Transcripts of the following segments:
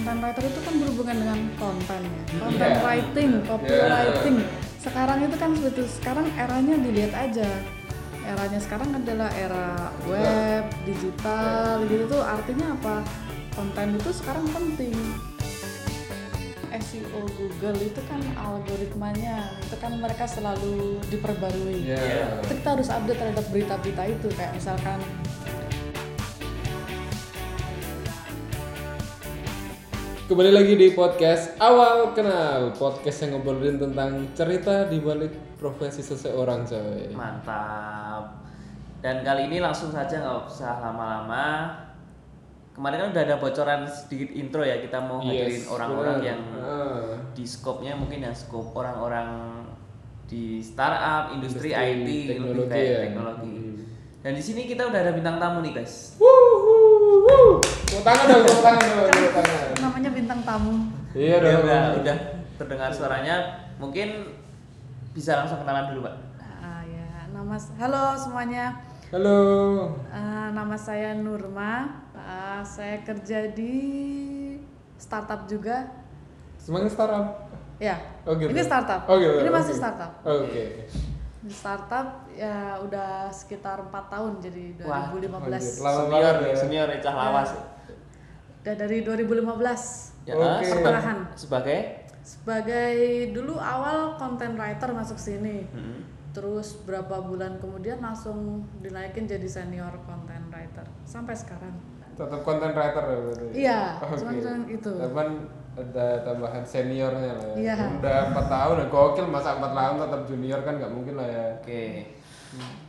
content writer itu kan berhubungan dengan konten ya, content writing, copywriting. Sekarang itu kan seperti sekarang eranya dilihat aja. Eranya sekarang adalah era web, digital, gitu tuh artinya apa? Konten itu sekarang penting. SEO Google itu kan algoritmanya, itu kan mereka selalu diperbarui. Kita harus update terhadap berita-berita itu, kayak misalkan kembali lagi di podcast Awal Kenal, podcast yang ngobrolin tentang cerita di balik profesi seseorang, coy. Mantap. Dan kali ini langsung saja, nggak usah lama-lama. Kemarin kan udah ada bocoran sedikit intro ya, kita mau hadirin orang-orang yang di skopnya mungkin yang skop orang-orang di startup, industri IT, teknologi, lebih teknologi. Dan di sini kita udah ada bintang tamu nih, guys. Tepuk tangan dong. Namanya bintang tamu. Iya dong. Udah terdengar suaranya. Mungkin bisa langsung kenalan dulu, Pak. Halo semuanya. Halo. Nama saya Nurma. Saya kerja di startup juga. Semangat startup. Ya. Okay, ini startup. Ini masih startup. Di startup ya udah sekitar 4 tahun, jadi 2015. Senior ya, cah lawas. Udah dari 2015. Ya, pertengahan. Sebagai dulu awal content writer masuk sini. Terus berapa bulan kemudian langsung dinaikin jadi senior content writer sampai sekarang. Tetap content writer ya berarti. Iya, cuman itu. Cuman ada tambahan seniornya lah ya. Udah 4 tahun dan gokil, masa 4 tahun tetap junior kan nggak mungkin lah ya.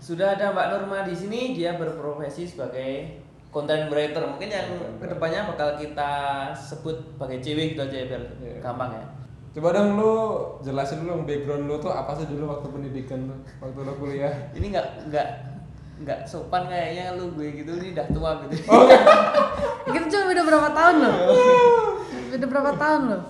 Sudah ada Mbak Nurma di sini, dia berprofesi sebagai content writer. Mungkin yang kedepannya bakal kita sebut sebagai CW gitu aja ya, gampang ya. Coba dong lu jelasin dulu background lu tuh apa sih dulu waktu pendidikan tuh, waktu lu kuliah. Ini nggak sopan kayaknya lu gue gitu, ini udah tua gitu. Kita cuma beda berapa tahun loh. Beda berapa tahun loh.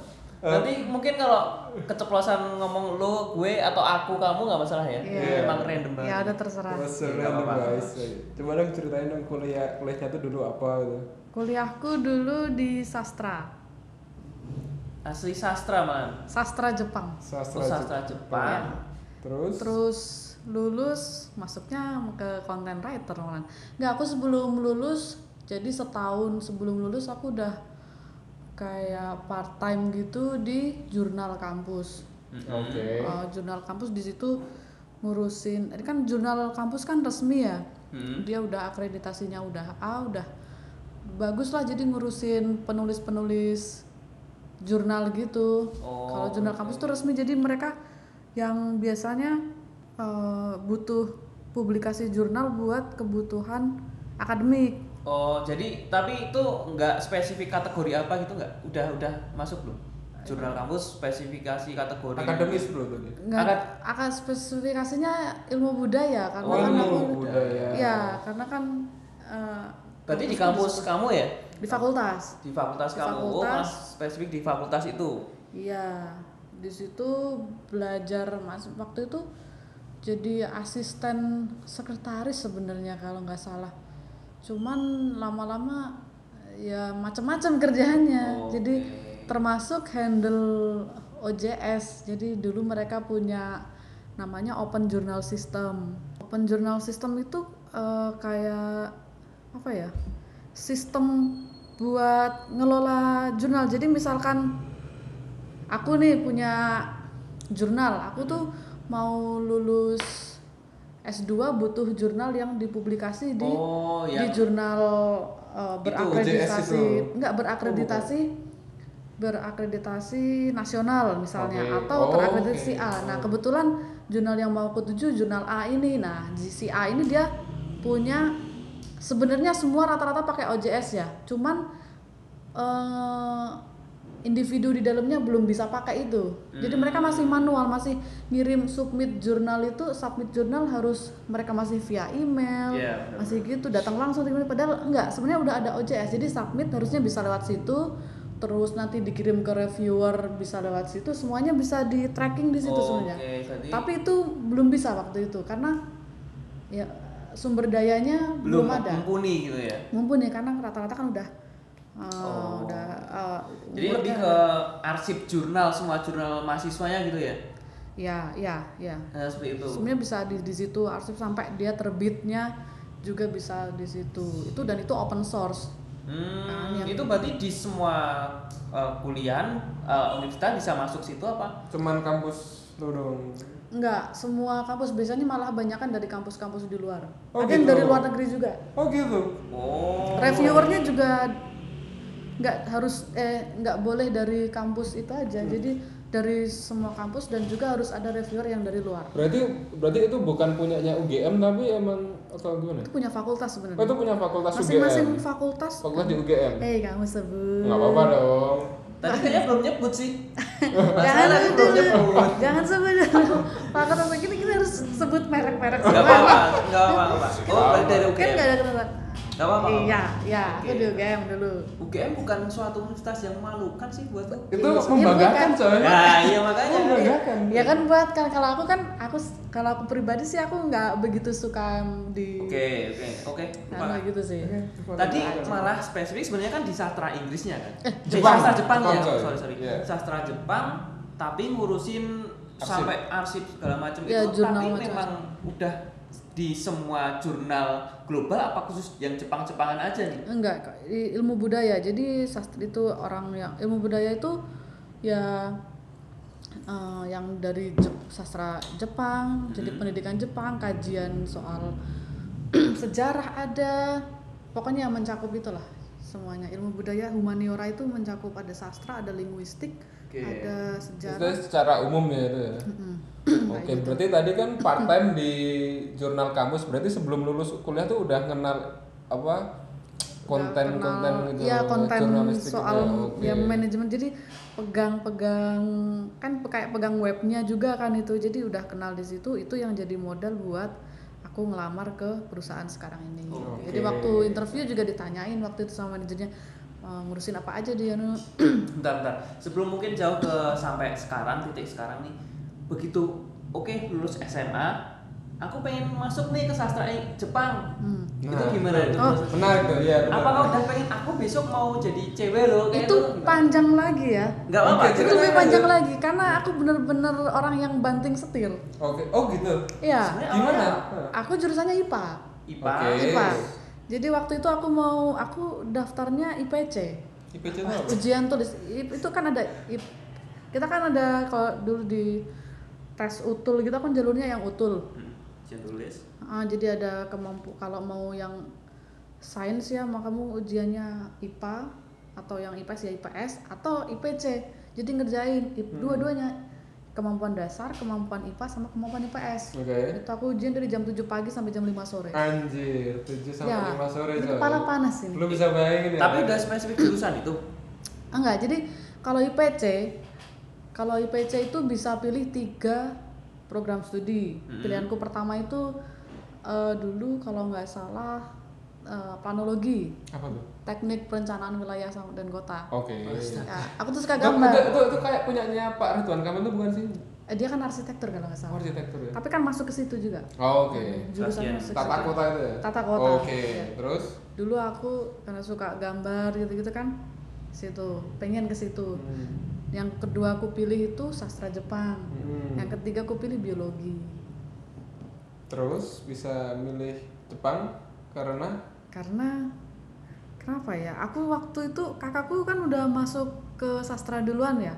Nanti mungkin kalau keceplosan ngomong lo, gue atau aku, kamu nggak masalah ya. Emang random banget. Ya udah terserah. Random guys. Coba dong ceritain dong kuliahnya tuh dulu apa gitu. Kuliahku dulu di sastra. Asli sastra man. Sastra Jepang. Sastra Jepang. Ya. Terus lulus masuknya ke content writer malah. Nggak, aku sebelum lulus, jadi setahun sebelum lulus aku udah kayak part time gitu di jurnal kampus. Jurnal kampus di situ ngurusin. Ini kan jurnal kampus kan resmi ya. Dia udah akreditasinya udah A, udah bagus lah, jadi ngurusin penulis-penulis jurnal gitu. Kalau jurnal kampus tuh resmi, jadi mereka yang biasanya butuh publikasi jurnal buat kebutuhan akademik. Oh, jadi tapi itu nggak spesifik kategori apa gitu nggak? Udah masuk belum? Jurnal kampus spesifikasi kategori akademis belum tadi? Nggak, spesifikasinya ilmu budaya karena budaya. Ya, karena kan. Berarti di kampus kamu ya? Di fakultas. Di fakultas kamu, spesifik di fakultas itu. Iya, di situ belajar mas waktu itu jadi asisten sekretaris sebenarnya kalau nggak salah. Cuman lama-lama ya macam-macam kerjaannya. Jadi termasuk handle OJS. Jadi dulu mereka punya namanya Open Journal System. Open Journal System itu kayak apa ya? Sistem buat ngelola jurnal. Jadi misalkan aku nih punya jurnal, aku tuh mau lulus S2 butuh jurnal yang dipublikasi di di jurnal berakreditasi. Enggak, berakreditasi nasional misalnya atau terakreditasi A. Nah, kebetulan jurnal yang mau aku tuju jurnal A ini. Nah, si A ini dia punya sebenarnya semua rata-rata pakai OJS ya. Cuman individu di dalamnya belum bisa pakai itu. Jadi mereka masih manual, masih ngirim submit jurnal harus mereka masih via email, masih gitu datang langsung tiba-tiba, padahal enggak, sebenarnya udah ada OJS. Jadi submit harusnya bisa lewat situ, terus nanti dikirim ke reviewer bisa lewat situ, semuanya bisa di tracking di situ sebenarnya. Tapi itu belum bisa waktu itu karena ya sumber dayanya belum ada. Mumpuni gitu ya. Karena rata-rata kan udah Jadi lebih ke arsip jurnal, semua jurnal mahasiswanya gitu ya? Ya. Nah, seperti itu. Sebenarnya bisa di situ arsip sampai dia terbitnya juga bisa di situ. Itu dan itu open source. Itu berarti di semua kuliahan universitas bisa masuk situ apa? Cuman kampus lu dong? Enggak, semua kampus, biasanya malah banyakan dari kampus-kampus di luar. Ada yang dari luar negeri juga. Oh gitu. Oh. Reviewernya juga nggak harus nggak boleh dari kampus itu aja. Jadi dari semua kampus dan juga harus ada reviewer yang dari luar. Berarti itu bukan punyanya UGM tapi emang atau gimana? Itu punya fakultas sebenarnya. Oh, itu punya fakultas masing-masing UGM. Masing-masing fakultas di UGM. Kamu sebut. Enggak apa-apa dong. Tadi kayaknya belum nyebut sih. Jangan sebut. Fakultas begini kita harus sebut merek-merek. Enggak apa-apa. Oh, berarti dari UGM. Kan enggak ada kenalan. Enggak apa-apa. Iya, aku di UGM dulu. UGM bukan suatu universitas yang memalukan sih buat aku. Itu membanggakan soalnya. Nah, iya makanya. Membanggakan. Ya kan buat kalau aku pribadi sih aku enggak begitu suka di Oke. Nah, gitu sih. Tadi malah spesifik sebenarnya kan di sastra Inggrisnya kan. Sastra Jepang ya. Sorry. Sastra Jepang tapi ngurusin sampai arsip segala macam itu, tapi memang udah di semua jurnal global apa khusus yang Jepang-Jepangan aja nih? Enggak, ilmu budaya. Jadi sastra itu orang yang ilmu budaya itu ya yang dari sastra Jepang, jadi pendidikan Jepang, kajian soal sejarah ada, pokoknya yang mencakup itulah semuanya. Ilmu budaya humaniora itu mencakup ada sastra, ada linguistik, ada sejarah. Itu secara umum ya itu ya. Oke, berarti tadi kan part time di jurnal kampus, berarti sebelum lulus kuliah tuh udah kenal apa konten gitu ya, konten soal ya manajemen, jadi pegang kan kayak pegang webnya juga kan itu, jadi udah kenal di situ, itu yang jadi modal buat aku ngelamar ke perusahaan sekarang ini. Jadi waktu interview juga ditanyain waktu itu sama manajernya, ngurusin apa aja dia. Bentar, sebelum mungkin jauh ke sampai sekarang titik sekarang nih. Begitu lulus SMA, aku pengen masuk nih ke sastra Jepang. Itu gimana itu? Menarik tuh ya. Apakah udah pengen aku besok mau jadi cewek loh kayak itu panjang lagi ya. Enggak apa-apa. Itu lebih panjang lagi karena aku bener-bener orang yang banting setir. Oke. Oh gitu. Iya. Gimana? Aku jurusannya IPA. Jadi waktu itu aku daftarnya IPC. IPC itu apa? Ujian tulis. Itu kan ada kita kan ada kalau dulu di tes utul gitu kan jalurnya yang utul. Tulis. Jadi ada kemampuan kalau mau yang sains ya maka kamu ujiannya IPA atau yang IPS ya IPS atau IPC. Jadi ngerjain dua-duanya, kemampuan dasar, kemampuan IPA sama kemampuan IPS. Itu aku ujian dari jam 7 pagi sampai jam 5 sore. Anjir, 7 sampai 5 sore. Itu kepala panas sih. Belum bisa bayangin ya. Tapi udah spesifik jurusan itu. Enggak, jadi kalau IPC itu bisa pilih 3 program studi. Pilihanku pertama itu dulu kalau nggak salah planologi. Apa tuh? Teknik perencanaan wilayah dan kota. Aku tuh suka gambar. Itu kayak punyanya Pak Ridwan Kamil itu bukan sih? Dia kan arsitektur kalau nggak salah. Arsitektur ya. Tapi kan masuk ke situ juga. Jurusan tata kota itu ya. Tata kota. Ya. Terus? Dulu aku karena suka gambar gitu-gitu kan, situ pengen ke situ. Yang kedua aku pilih itu sastra Jepang. Yang ketiga aku pilih biologi. Terus bisa milih Jepang karena kenapa ya? Aku waktu itu kakakku kan udah masuk ke sastra duluan ya.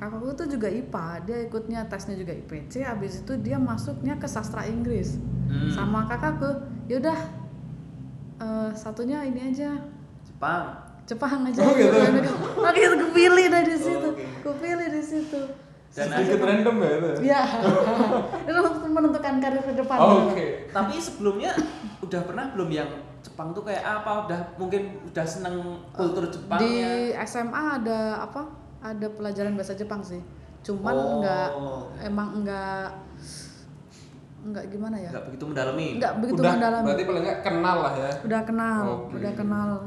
Kakakku tuh juga IPA, dia ikutnya tesnya juga IPC, habis itu dia masuknya ke sastra Inggris. Sama kakakku, yaudah satunya ini aja Jepang aja. Makanya gue pilih dari situ. Dan sedikit random ya itu. Iya. Itu menentukan karir ke depan. Tapi sebelumnya udah pernah belum yang Jepang tuh kayak apa? Udah seneng kultur Jepang ya. Di SMA ada apa? Ada pelajaran bahasa Jepang sih. Cuman enggak gimana ya? Enggak begitu mendalami. Berarti paling enggak kenal lah ya. Udah kenal.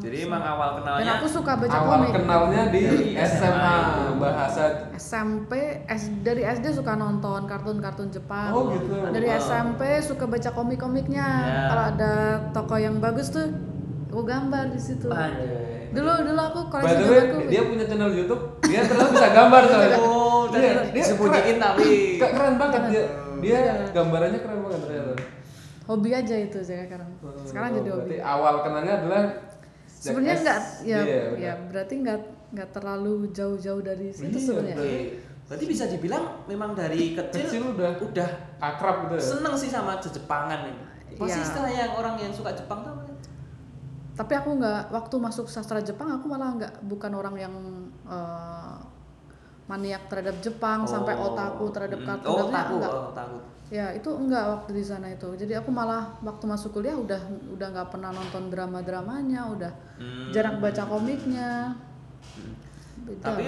Jadi emang awal kenalnya. Dan aku suka baca komik. Awal kenalnya di SMA bahasa. SMP dari SD suka nonton kartun Jepang. Gitu. Dari SMP suka baca komik-komiknya. Kalau ada tokoh yang bagus tuh gue gambar di situ. Dulu aku koleksi gambarku. Dia punya channel YouTube, dia terus bisa gambar soalnya. Oh, dia sembunyiin tapi keren banget dia gambarannya keren banget ternyata. Hobi aja itu sekarang. Sekarang jadi hobi. Berarti awal kenalnya adalah sebenarnya enggak ya berarti enggak terlalu jauh-jauh dari situ sebenarnya. Berarti bisa dibilang memang dari kecil udah akrab gitu. Seneng sih sama Jepangan ini. Pasti istilah yang orang yang suka Jepang tuh. Tapi aku nggak, waktu masuk sastra Jepang aku malah nggak, bukan orang yang maniak terhadap Jepang sampai otaku terhadap kartu otaku. Ya itu enggak waktu di sana itu. Jadi aku malah waktu masuk kuliah udah nggak pernah nonton drama-dramanya, udah jarang baca komiknya. Tapi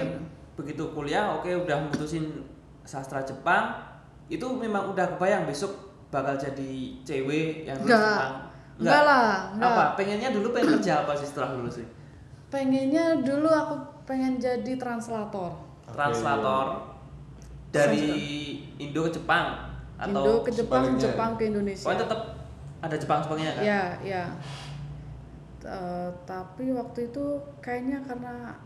begitu kuliah udah mutusin sastra Jepang, itu memang udah kebayang besok bakal jadi cewek yang nulis Jepang. Enggak. Apa? Pengennya dulu pengen kerja apa sih setelah lulus sih? Pengennya dulu aku pengen jadi translator. Dari Indo ke Jepang atau Indo ke Jepang, Jepang ke Indonesia. Oh, tetap ada Jepang-Jepangnya kan? Iya. Tapi waktu itu kayaknya karena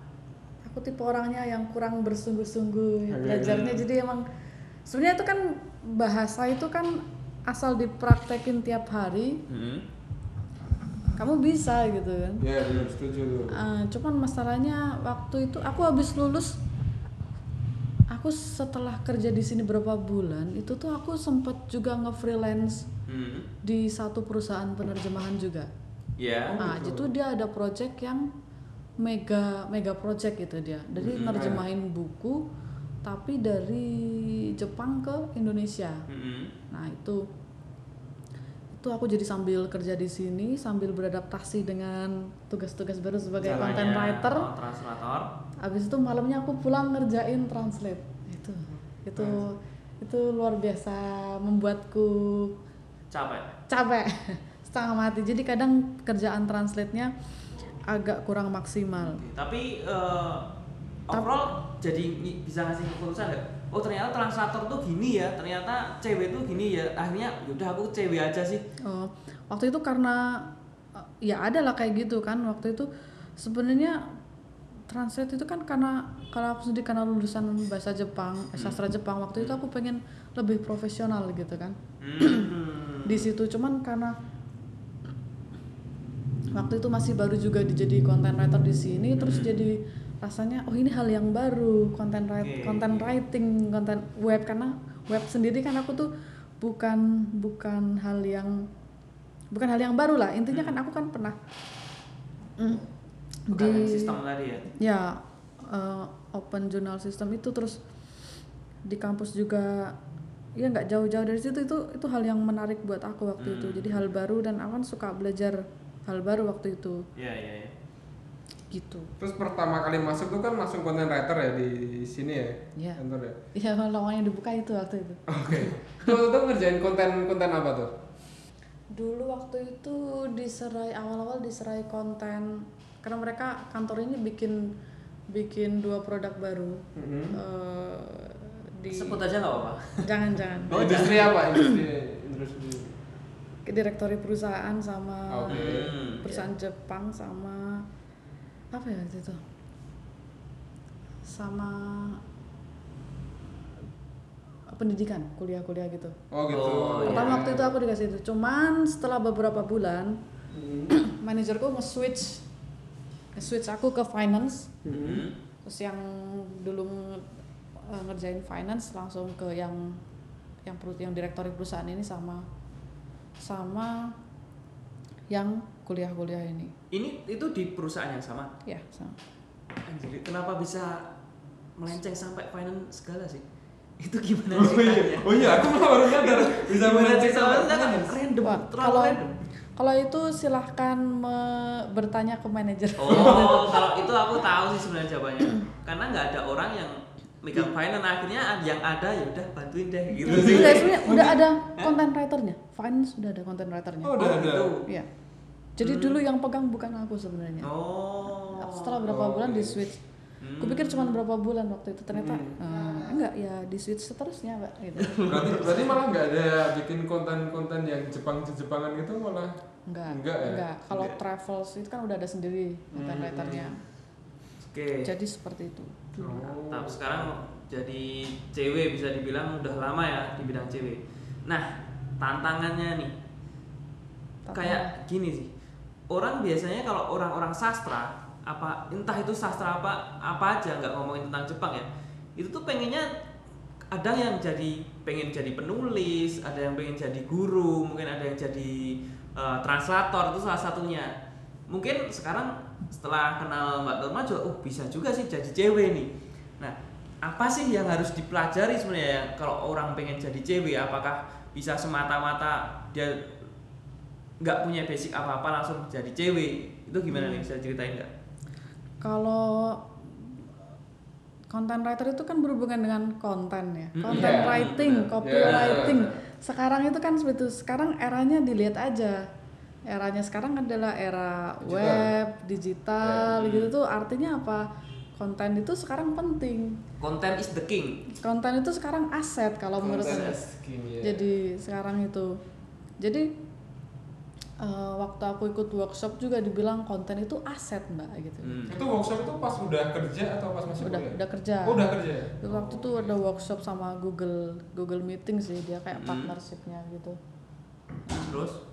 aku tipe orangnya yang kurang bersungguh-sungguh belajarnya. Jadi emang sebenarnya itu kan bahasa itu kan asal dipraktekin tiap hari. Kamu bisa gitu kan? Iya, benar, setuju tuh. Cuman masalahnya waktu itu aku habis lulus, aku setelah kerja di sini berapa bulan, itu tuh aku sempet juga nge-freelance di satu perusahaan penerjemahan juga. Iya. Nah, itu dia ada project yang mega project gitu dia. Jadi nerjemahin buku tapi dari Jepang ke Indonesia. Nah, itu aku jadi sambil kerja di sini, sambil beradaptasi dengan tugas-tugas baru sebagai content writer, translator. Habis itu malamnya aku pulang ngerjain translate. Itu luar biasa membuatku capek setengah mati. Jadi kadang kerjaan translate-nya agak kurang maksimal. Tapi overall jadi bisa ngasih keputusan enggak? Oh ternyata translator tuh gini ya, ternyata cewek tuh gini ya, akhirnya yaudah aku cewek aja sih. Oh, waktu itu karena ya adalah kayak gitu kan, waktu itu sebenarnya translate itu kan karena aku sendiri karena lulusan bahasa Jepang, sastra Jepang, waktu itu aku pengen lebih profesional gitu kan. Di situ cuman karena waktu itu masih baru juga jadi content writer di sini, terus jadi rasanya ini hal yang baru, content web, karena web sendiri kan aku tuh bukan hal yang baru lah intinya. Kan aku kan pernah di sistem tadi open journal system itu, terus di kampus juga ya nggak jauh-jauh dari situ, itu hal yang menarik buat aku waktu itu, jadi hal baru dan aku kan suka belajar hal baru waktu itu. Iya. Gitu. Terus pertama kali masuk tuh kan langsung content writer ya di sini ya? Iya. Kantor ya? Iya, lowongannya dibuka itu waktu itu. Oke. Waktu itu ngerjain konten apa tuh? Dulu waktu itu awal-awal diserai konten, karena mereka kantor ini bikin dua produk baru. Sebut aja nggak apa-apa? Jangan. Industri apa? Industri. Direktori perusahaan sama perusahaan Jepang sama apa ya waktu itu, sama pendidikan, kuliah gitu. Pertama waktu itu aku dikasih itu, cuman setelah beberapa bulan manajerku nge-switch aku ke finance. Terus yang dulu ngerjain finance langsung ke yang direktori perusahaan ini sama yang kuliah ini. Ini itu di perusahaan yang sama? Iya, sama. Anjir, kenapa bisa melenceng sampai finance segala sih? Itu gimana sih? Oh iya, aku baru sadar bisa melenceng sampai random. Kalau itu silahkan bertanya ke manajer. Oh, kalau itu aku tahu sih sebenarnya jawabannya. Karena nggak ada orang yang megang finance, akhirnya yang ada ya udah bantuin deh gitu. Udah ada content writer-nya. Finance sudah ada content writer-nya. Oh, udah ada. Iya. Jadi dulu yang pegang bukan aku sebenarnya. Setelah berapa bulan di switch. Gue pikir cuma berapa bulan waktu itu, ternyata enggak, ya di switch seterusnya Mbak gitu. Berarti malah enggak ada bikin konten-konten yang Jepang-Jepangan itu, malah enggak. Kalau travels itu kan udah ada sendiri konten-kontennya. Okay. Jadi seperti itu. Tapi sekarang jadi cewek bisa dibilang udah lama ya di bidang cewek. Nah, tantangannya nih kayak gini sih. Orang biasanya kalau orang-orang sastra apa entah itu sastra apa aja, nggak ngomongin tentang Jepang ya, itu tuh pengennya ada yang jadi pengen jadi penulis, ada yang pengen jadi guru, mungkin ada yang jadi translator, itu salah satunya. Mungkin sekarang setelah kenal Mbak Nurma juga, bisa juga sih jadi cewek nih. Nah, apa sih yang harus dipelajari sebenarnya ya? Kalau orang pengen jadi cewek, apakah bisa semata-mata dia nggak punya basic apa-apa langsung jadi cewek? Itu gimana nih, bisa ceritain nggak? Kalau content writer itu kan berhubungan dengan konten ya, content writing, copywriting. Sekarang itu kan seperti itu. Sekarang eranya dilihat aja. Eranya sekarang adalah era digital, web, digital, gitu tuh. Artinya apa? Konten itu sekarang penting. Konten is the king. Konten itu sekarang aset kalau menurut saya. Jadi sekarang itu. Jadi waktu aku ikut workshop juga dibilang konten itu aset Mbak gitu. Itu workshop itu pas udah kerja atau pas masih kuliah? Udah kerja. Oh, udah kerja. Waktu itu ada workshop sama Google Meeting sih, dia kayak partnershipnya gitu. Terus?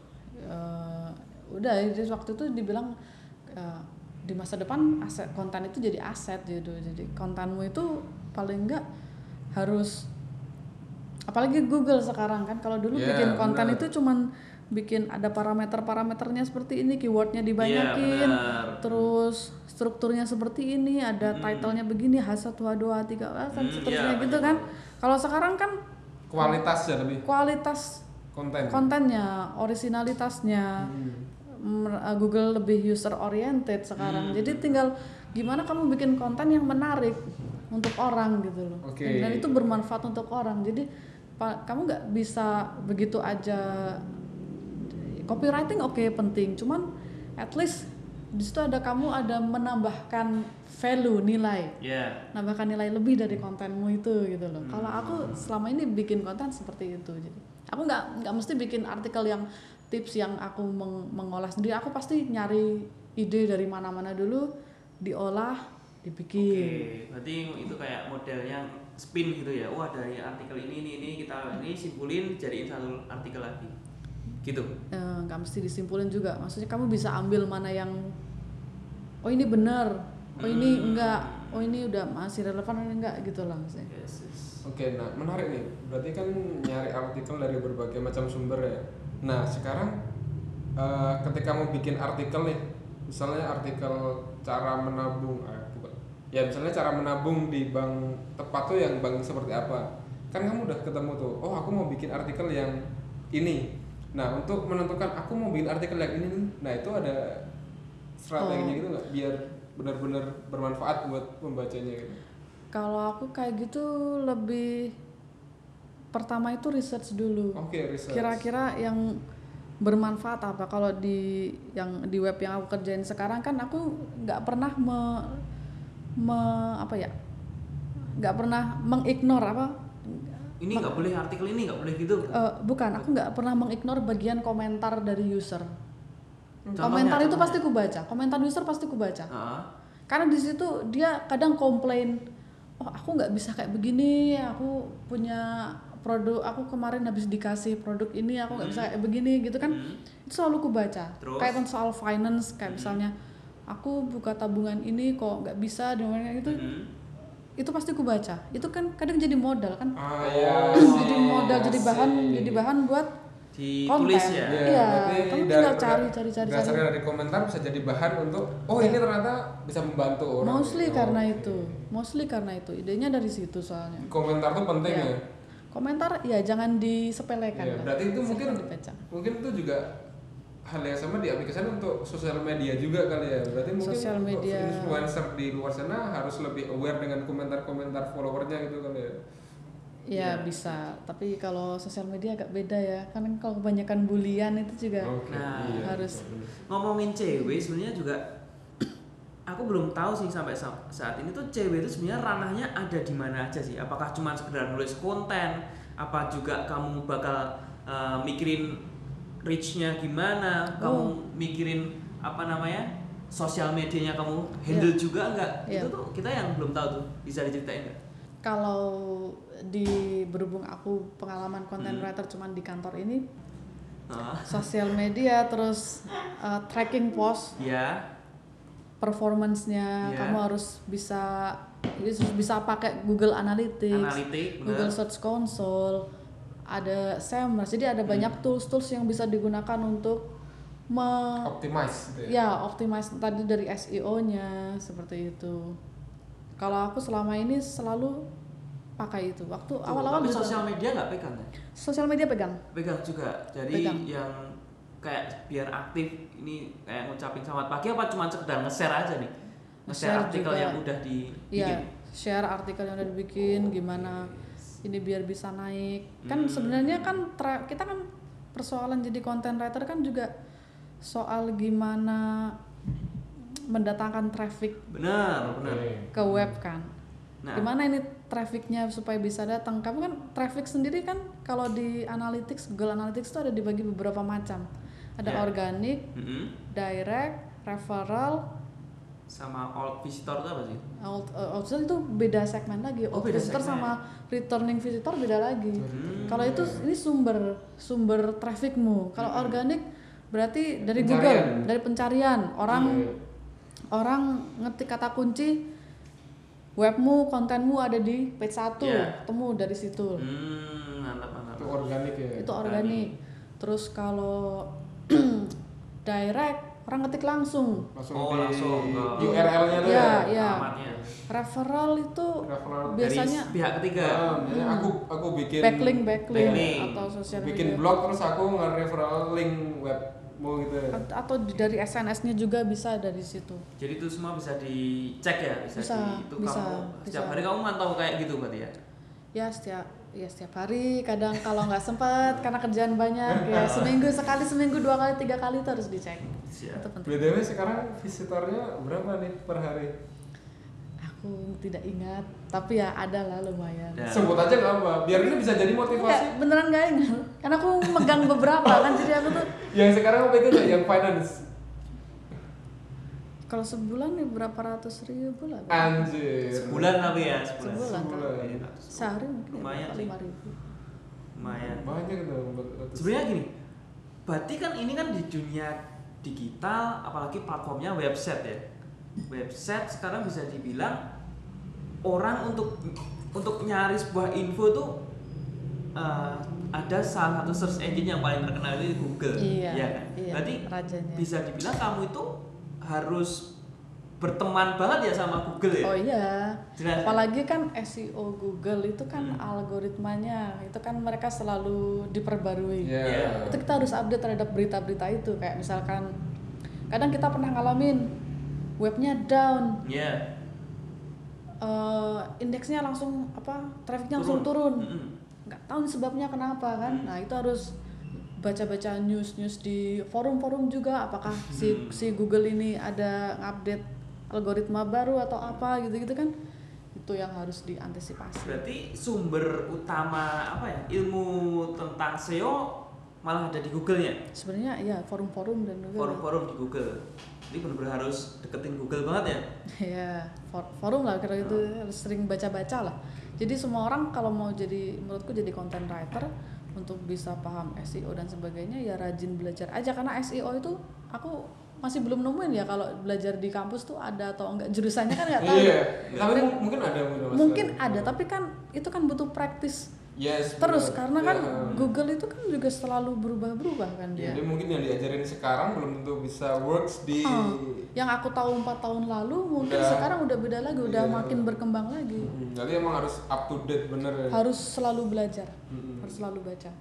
Udah, jadi waktu itu dibilang di masa depan aset, konten itu jadi aset gitu. Jadi kontenmu itu paling enggak harus, apalagi Google sekarang kan, kalau dulu bikin konten itu cuman bikin ada parameter-parameternya seperti ini, keywordnya dibanyakin, terus strukturnya seperti ini, ada titlenya begini, H1, H2, H3, seterusnya gitu kan. Kalau sekarang kan kualitas ya lebih, kualitas kontennya, originalitasnya, Google lebih user oriented sekarang. Jadi tinggal gimana kamu bikin konten yang menarik untuk orang gitu loh, dan itu bermanfaat untuk orang. Jadi kamu nggak bisa begitu aja. Copywriting penting, cuman at least di situ ada kamu ada menambahkan value, nilai, nambahkan nilai lebih dari kontenmu itu gitu loh. Kalau aku selama ini bikin konten seperti itu, jadi aku nggak mesti bikin artikel yang tips yang aku mengolah sendiri. Aku pasti nyari ide dari mana-mana dulu, diolah, dibikin. Berarti itu kayak modelnya spin gitu ya. Wah, dari artikel ini kita ini simpulin jadiin satu artikel lagi. Gitu. Nggak mesti disimpulin juga. Maksudnya kamu bisa ambil mana yang ini benar, ini enggak, ini udah masih relevan atau enggak gitu lah maksudnya. Oke, nah menarik nih. Berarti kan nyari artikel dari berbagai macam sumber ya. Nah, sekarang ketika mau bikin artikel nih, misalnya artikel cara menabung, ya misalnya cara menabung di bank tepat tuh yang bank seperti apa? Kan kamu udah ketemu tuh. Oh, aku mau bikin artikel yang ini. Nah, untuk menentukan aku mau bikin artikel yang ini nih, nah itu ada strateginya gitu nggak, biar benar-benar bermanfaat buat pembacanya gitu? Kalau aku kayak gitu lebih pertama itu research dulu. Research. Kira-kira yang bermanfaat apa? Kalau di web yang aku kerjain sekarang kan aku nggak pernah nggak pernah mengignore ini nggak boleh, artikel ini nggak boleh gitu. Bukan, aku nggak pernah mengignore bagian komentar dari user. Contohnya, itu pasti aku baca, komentar user pasti aku baca. Karena di situ dia kadang komplain, aku nggak bisa kayak begini, aku punya produk, aku kemarin habis dikasih produk ini, aku nggak bisa kayak begini gitu kan. Itu selalu aku baca. Terus? Kayak soal finance, kayak misalnya aku buka tabungan ini kok nggak bisa, dan itu. Itu pasti aku baca. Itu kan kadang jadi modal kan. Jadi modal, jadi bahan buat ditulis ya. Iya. Kamu tinggal cari. Dasarnya dari komentar bisa jadi bahan untuk ini ternyata bisa membantu orang. Mostly karena itu. Idenya dari situ soalnya. Komentar tuh penting ya. Komentar ya jangan disepelekan. Ya, berarti itu mungkin itu juga hal yang sama diaplikasikan untuk sosial media juga kali ya. Berarti mungkin influencer di luar sana harus lebih aware dengan komentar-komentar followernya gitu kali ya. Ya bisa, tapi kalau sosial media agak beda ya. Karena kalau kebanyakan bulian itu juga harus. Ngomongin cewek sebenarnya juga aku belum tahu sih sampai saat ini tuh cewek itu sebenarnya ranahnya ada di mana aja sih. Apakah cuma sekedar nulis konten, apa juga kamu bakal mikirin reach-nya gimana, kamu mikirin apa namanya sosial medianya, kamu handle juga nggak? Itu tuh kita yang belum tahu tuh, bisa diceritain nggak? Kalau di berhubung aku pengalaman content writer cuma di kantor ini, sosial media terus tracking post, performance-nya kamu harus bisa, pakai Google Analytics, Google Search Console, ada SEMrush, jadi ada banyak tools-tools yang bisa digunakan untuk optimize gitu ya. Optimize tadi dari SEO-nya seperti itu. Kalau aku selama ini selalu pakai itu. Waktu awal-awal di sosial media nggak pegang kan? Sosial media pegang. Pegang juga. Jadi yang kayak biar aktif ini kayak ngucapin selamat pagi apa cuma sekedar nge-share aja nih. Nge-share artikel juga yang udah dibikin. Iya, share artikel yang udah dibikin gimana ini biar bisa naik. Kan sebenarnya kan kita kan persoalan jadi content writer kan juga soal gimana mendatangkan traffic ke web kan. Gimana ini trafficnya supaya bisa datang? Kamu kan traffic sendiri kan kalau di Analytics, Google Analytics itu ada dibagi beberapa macam. Ada organik, direct, referral, sama old visitor itu apa sih? Old visitor itu beda segmen lagi. Old visitor sama returning visitor beda lagi. Kalau itu ini sumber trafficmu. Kalau organik berarti dari pencarian. Google, dari pencarian orang ngetik kata kunci webmu, kontenmu ada di page 1, temu dari situ. Mantap. Itu organik ya. Itu organik. Terus kalau direct orang ngetik langsung langsung URL-nya tuh ya. Referral itu biasanya dari pihak ketiga. Aku bikin backlink atau sosial media. Bikin blog terus aku nge-referral link webmu gitu. Atau dari SNS-nya juga bisa dari situ. Jadi itu semua bisa dicek ya, bisa kamu setiap hari kamu mantau kayak gitu berarti ya. Ya setiap hari, kadang kalau nggak sempat karena kerjaan banyak ya seminggu 2 kali 3 kali itu harus dicek. Itu penting. BTW sekarang visitornya berapa nih per hari? Aku tidak ingat, tapi ya ada lah lumayan. Sebut aja nggak apa, biar ini bisa jadi motivasi. Enggak, beneran nggak ingat, karena aku megang beberapa kan jadi aku tuh. Yang sekarang apa itu ya? Yang finance. Kalau sebulan nih berapa ratus ribu lah. Anjir. Sebulan tapi ya, sebulan. Kan? Sehari mungkin lumayan 5.000. Lumayan. Banyak dong. Sebenarnya gini, berarti kan ini kan di dunia digital, apalagi platformnya website ya. Website sekarang bisa dibilang orang untuk nyari sebuah info tuh ada salah satu search engine yang paling terkenal itu Google. Iya kan? Iya, berarti rajanya. Bisa dibilang kamu itu harus berteman banget ya sama Google ya. Oh iya. Jelas. Apalagi kan SEO Google itu kan algoritmanya itu kan mereka selalu diperbarui. Itu kita harus update terhadap berita-berita itu, kayak misalkan kadang kita pernah ngalamin webnya down. Indeksnya langsung trafficnya langsung turun. Nggak tahu sebabnya kenapa kan. Nah, itu harus baca-baca news di forum-forum juga, apakah si Google ini ada update algoritma baru atau apa gitu-gitu kan. Itu yang harus diantisipasi. Berarti sumber utama ilmu tentang SEO malah ada di Google-nya. Sebenarnya iya, forum-forum dan Google. Forum-forum di Google. Jadi benar-benar harus deketin Google banget ya. Iya, forum lah karena itu harus sering baca-baca lah. Jadi semua orang kalau mau jadi, menurutku jadi content writer untuk bisa paham SEO dan sebagainya ya rajin belajar aja, karena SEO itu aku masih belum nemuin ya kalau belajar di kampus tuh ada atau enggak, jurusannya kan enggak tahu. Tapi mungkin ada tapi kan itu kan butuh praktis. Terus karena kan Google itu kan juga selalu berubah-berubah kan dia. Jadi mungkin yang diajarin sekarang belum tentu bisa works di yang aku tahu 4 tahun lalu mungkin sekarang udah beda lagi, udah makin berkembang lagi. Jadi emang harus up to date bener ya. Harus selalu belajar, harus selalu baca.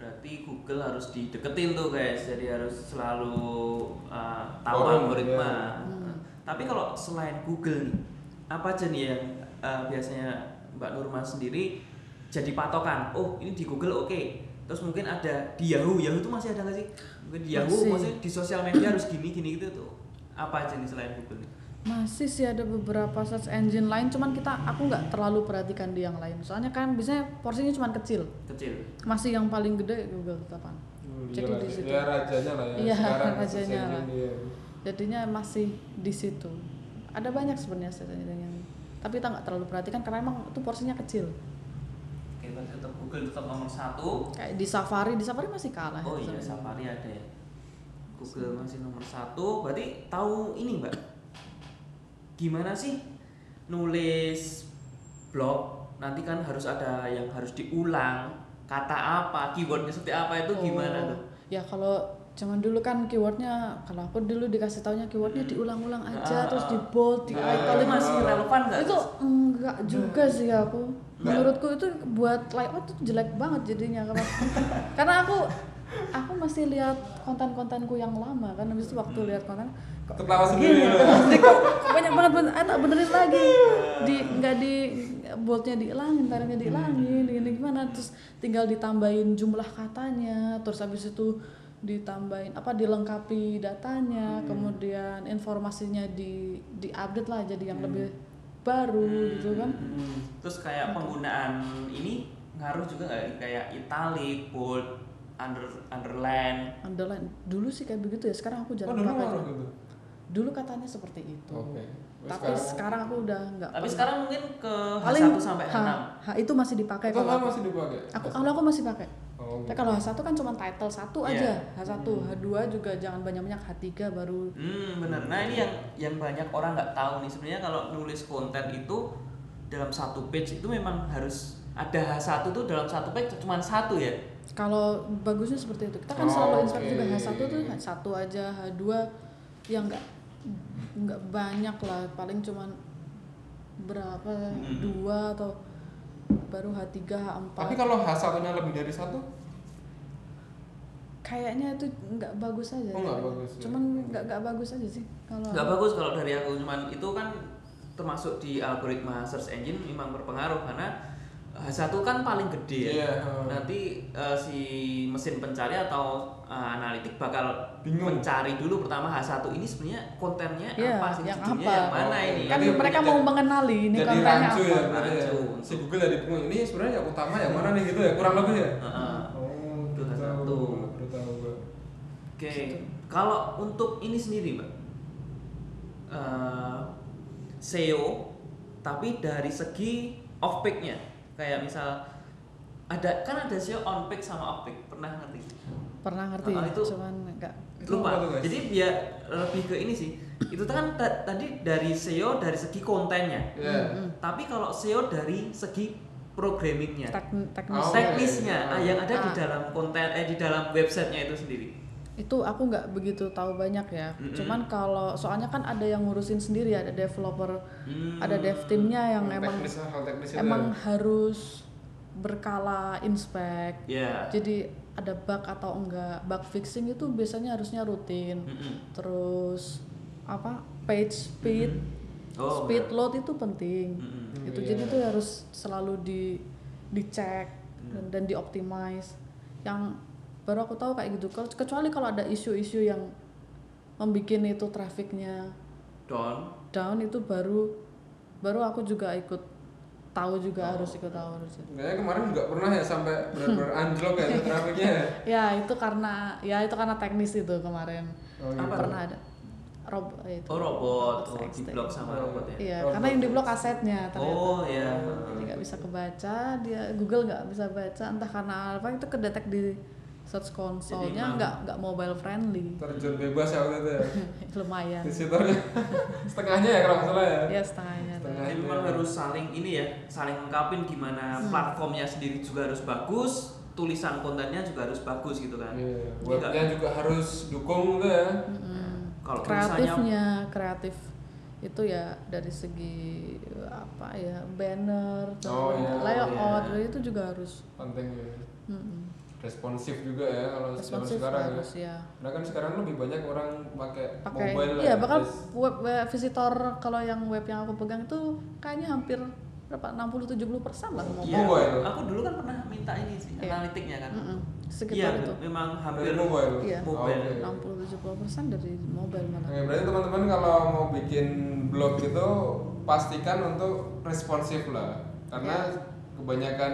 Berarti Google harus dideketin tuh guys, jadi harus selalu tahu algoritma. Tapi kalau selain Google nih, apa aja nih yang biasanya Mbak Nurma sendiri jadi patokan? Oh, ini di Google oke. Terus mungkin ada di Yahoo tuh masih ada nggak sih? Mungkin di Yahoo maksudnya di sosial media harus gini gitu tuh. Apa aja nih selain Google? Masih sih ada beberapa search engine lain, cuman aku nggak terlalu perhatikan di yang lain. Soalnya kan biasanya porsinya cuman kecil. Masih yang paling gede Google tetapan. Jadi di situ. Ya rajanya lah ya. Iya, rajanya lah. Dia. Jadinya masih di situ. Ada banyak sebenarnya search engine yang, tapi kita nggak terlalu perhatikan karena emang itu porsinya kecil. Oke, tetap Google tetap nomor satu. Kayak di Safari masih kalah. Oh iya, Safari ada ya. Google masih nomor satu. Berarti tahu ini Mbak, gimana sih nulis blog, nanti kan harus ada yang harus diulang, kata apa, keywordnya seperti apa, itu gimana tuh? Ya kalau zaman dulu kan keywordnya, kalau aku dulu dikasih taunya keywordnya diulang-ulang aja, terus di bold, di italic. Masih relevan nggak? Itu enggak juga sih aku. Menurutku itu buat layout tuh jelek banget jadinya. Karena aku masih lihat konten-kontenku yang lama kan, habis itu waktu lihat konten ketawa sendiri kok banyak banget benerin lagi, nggak di boldnya dihilangin, taringnya dihilangin, gimana, terus tinggal ditambahin jumlah katanya, terus habis itu ditambahin dilengkapi datanya, kemudian informasinya di update lah jadi yang lebih baru gitu kan. Terus kayak penggunaan ini ngaruh juga nggak, kayak italic, bold, underline dulu sih kayak begitu ya, sekarang aku jarang pakai gitu. Dulu katanya seperti itu. Okay. Tapi sekarang aku udah enggak. Tapi sekarang mungkin ke H1 sampai H6. Itu masih dipakai. Kalau aku masih pakai. Oh, okay. Tapi kalau H1 kan cuma title satu aja. H1, H2 juga jangan banyak-banyak, H3 baru. Benar. Nah, ini yang banyak orang nggak tahu nih sebenarnya, kalau nulis konten itu dalam satu page itu memang harus ada H1 tuh dalam satu page cuma satu ya. Kalau bagusnya seperti itu. Kita kan selalu inspirasi juga H1 tuh satu aja, H2 yang nggak banyak lah, paling cuman berapa, dua atau baru H3, H4. Tapi kalau H1-nya lebih dari satu? Kayaknya itu nggak bagus aja. Cuman nggak bagus aja sih. Nggak bagus kalau dari aku, cuman itu kan termasuk di algoritma search engine memang berpengaruh, karena H1 kan paling gede ya. Nanti si mesin pencari atau analitik bakal bingung mencari dulu pertama H1 ini sebenarnya kontennya apa sih, judulnya yang mana ini. Kan mereka mau mengenali ini kontennya apa. Ya. Si Google jadi bingung ini sebenarnya yang utama yang mana nih gitu ya, kurang lebih ya. Itu H1. Oke. Kalau untuk ini sendiri Mbak, SEO tapi dari segi off page-nya. Kayak misal ada SEO on page sama off page, pernah ngerti itu, cuman enggak lupa. Jadi biar lebih ke ini sih, itu kan tadi dari SEO dari segi kontennya, tapi kalau SEO dari segi programmingnya, teknisnya yang ada di dalam konten di dalam websitenya itu sendiri. Itu aku nggak begitu tahu banyak ya. Cuman kalau soalnya kan ada yang ngurusin sendiri, ada developer, ada dev teamnya yang emang harus berkala inspect. Jadi ada bug atau enggak, bug fixing itu biasanya harusnya rutin. Terus page speed, speed load itu penting. Itu jadi itu harus selalu dicek dan dioptimize. Yang baru aku tahu kayak gitu, kecuali kalau ada isu-isu yang membuat itu trafiknya down itu baru aku juga ikut tahu juga. Kayaknya kemarin nggak pernah ya sampai benar-benar anjlok ya trafiknya. Itu karena teknis itu kemarin. Pernah ada robot diblok sama robot ya. Iya, karena yang diblok asetnya ternyata. Jadi nggak bisa kebaca, Google nggak bisa baca, entah karena apa itu kedetek di Search Console-nya nggak mobile friendly. Terjun bebas ya waktu itu ya. Lumayan. Visitornya setengahnya ya kalau nggak salah ya. Iya setengahnya. Jadi memang harus saling lengkapin gimana platformnya sendiri juga harus bagus, tulisan kontennya juga harus bagus gitu kan. Webnya juga harus dukung gitu ya. Kalau kreatif itu ya dari segi banner, layout itu juga harus penting ya. Responsif juga ya kalau sekarang ya. Karena kan sekarang lebih banyak orang pakai mobile. Bakal web visitor, kalau yang web yang aku pegang itu kayaknya hampir berapa 60-70% lah ngomong. Iya, aku dulu kan pernah minta ini sih, analitiknya kan. Sekitar itu. Memang hampir dari mobile. Iya. Mobile. 60-70% dari mobile malah. Oke, berarti teman-teman kalau mau bikin blog itu pastikan untuk responsif lah. Karena kebanyakan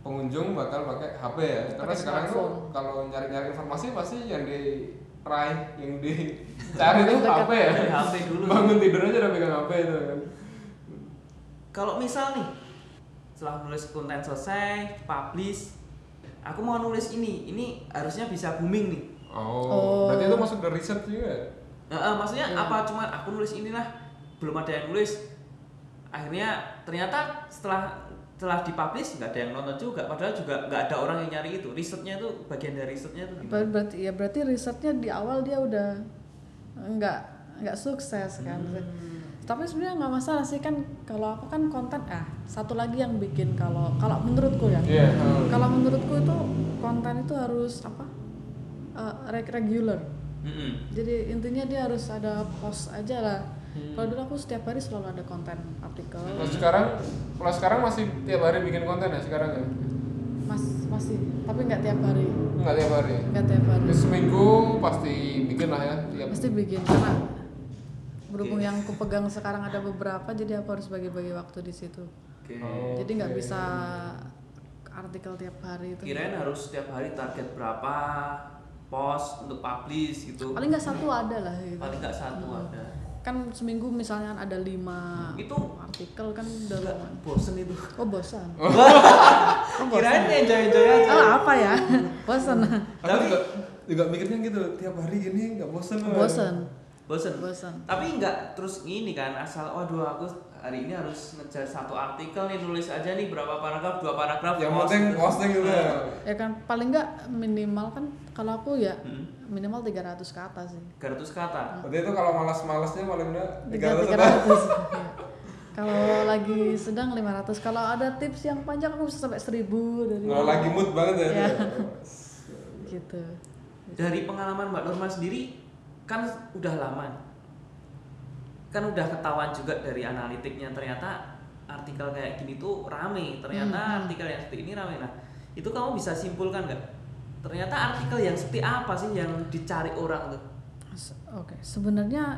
pengunjung bakal pakai HP ya. Karena sekarang tuh kalau nyari-nyari informasi pasti yang diraih, yang dicari itu HP ya. HP dulu. Bangun tidur aja udah pegang HP itu kan. Kalau misal nih, setelah nulis konten selesai, publish, aku mau nulis ini harusnya bisa booming nih. Oh. Berarti itu masuk dari riset juga. Maksudnya apa, cuman aku nulis inilah, belum ada yang nulis. Akhirnya ternyata setelah dipublish nggak ada yang nonton juga, padahal juga nggak ada orang yang nyari itu. Risetnya itu bagian dari risetnya itu. Berarti risetnya di awal dia udah nggak sukses kan. Tapi sebenarnya nggak masalah sih kan, kalau aku kan konten satu lagi yang bikin kalau menurutku ya. Kalau menurutku itu konten itu harus regular. Jadi intinya dia harus ada post aja lah. Kalau dulu aku setiap hari selalu ada konten artikel. Kalau sekarang masih tiap hari bikin konten ya sekarang ya? Masih, tapi nggak tiap hari. Nggak tiap hari. Seminggu pasti bikin lah ya. Pasti bikin karena berhubung yang aku pegang sekarang ada beberapa, jadi aku harus bagi-bagi waktu di situ. Jadi nggak bisa artikel tiap hari itu. Kirain harus tiap hari target berapa post untuk publish gitu. Paling nggak satu ada lah. Gitu. Paling nggak satu ada. Kan seminggu misalnya ada 5 itu artikel kan udah lumayan. Bosen itu. Oh bosan. Kirain enjoy aja. Apa ya? Bosan. Tapi juga mikirnya gitu tiap hari gini nggak bosan. Bosan. Tapi enggak terus gini kan, asal waduh aku hari ini harus ngejar satu artikel nih, nulis aja nih berapa paragraf, 2 paragraf yang penting posting gitu ya kan, paling enggak minimal kan kalau aku ya minimal 300 ke atas sih. 300 ke atas? Berarti itu kalau malas-malasnya paling enggak 300. Kalau lagi sedang 500, kalau ada tips yang panjang aku bisa sampai 1000 dari. Kalau lagi mood banget ya. Gitu. Dari pengalaman Mbak Nurma sendiri kan udah lama, kan udah ketahuan juga dari analitiknya ternyata artikel kayak gini tuh rame, ternyata artikel yang seperti ini rame. Nah itu kamu bisa simpulkan nggak? Ternyata artikel yang seperti apa sih yang dicari orang tuh? Oke, sebenarnya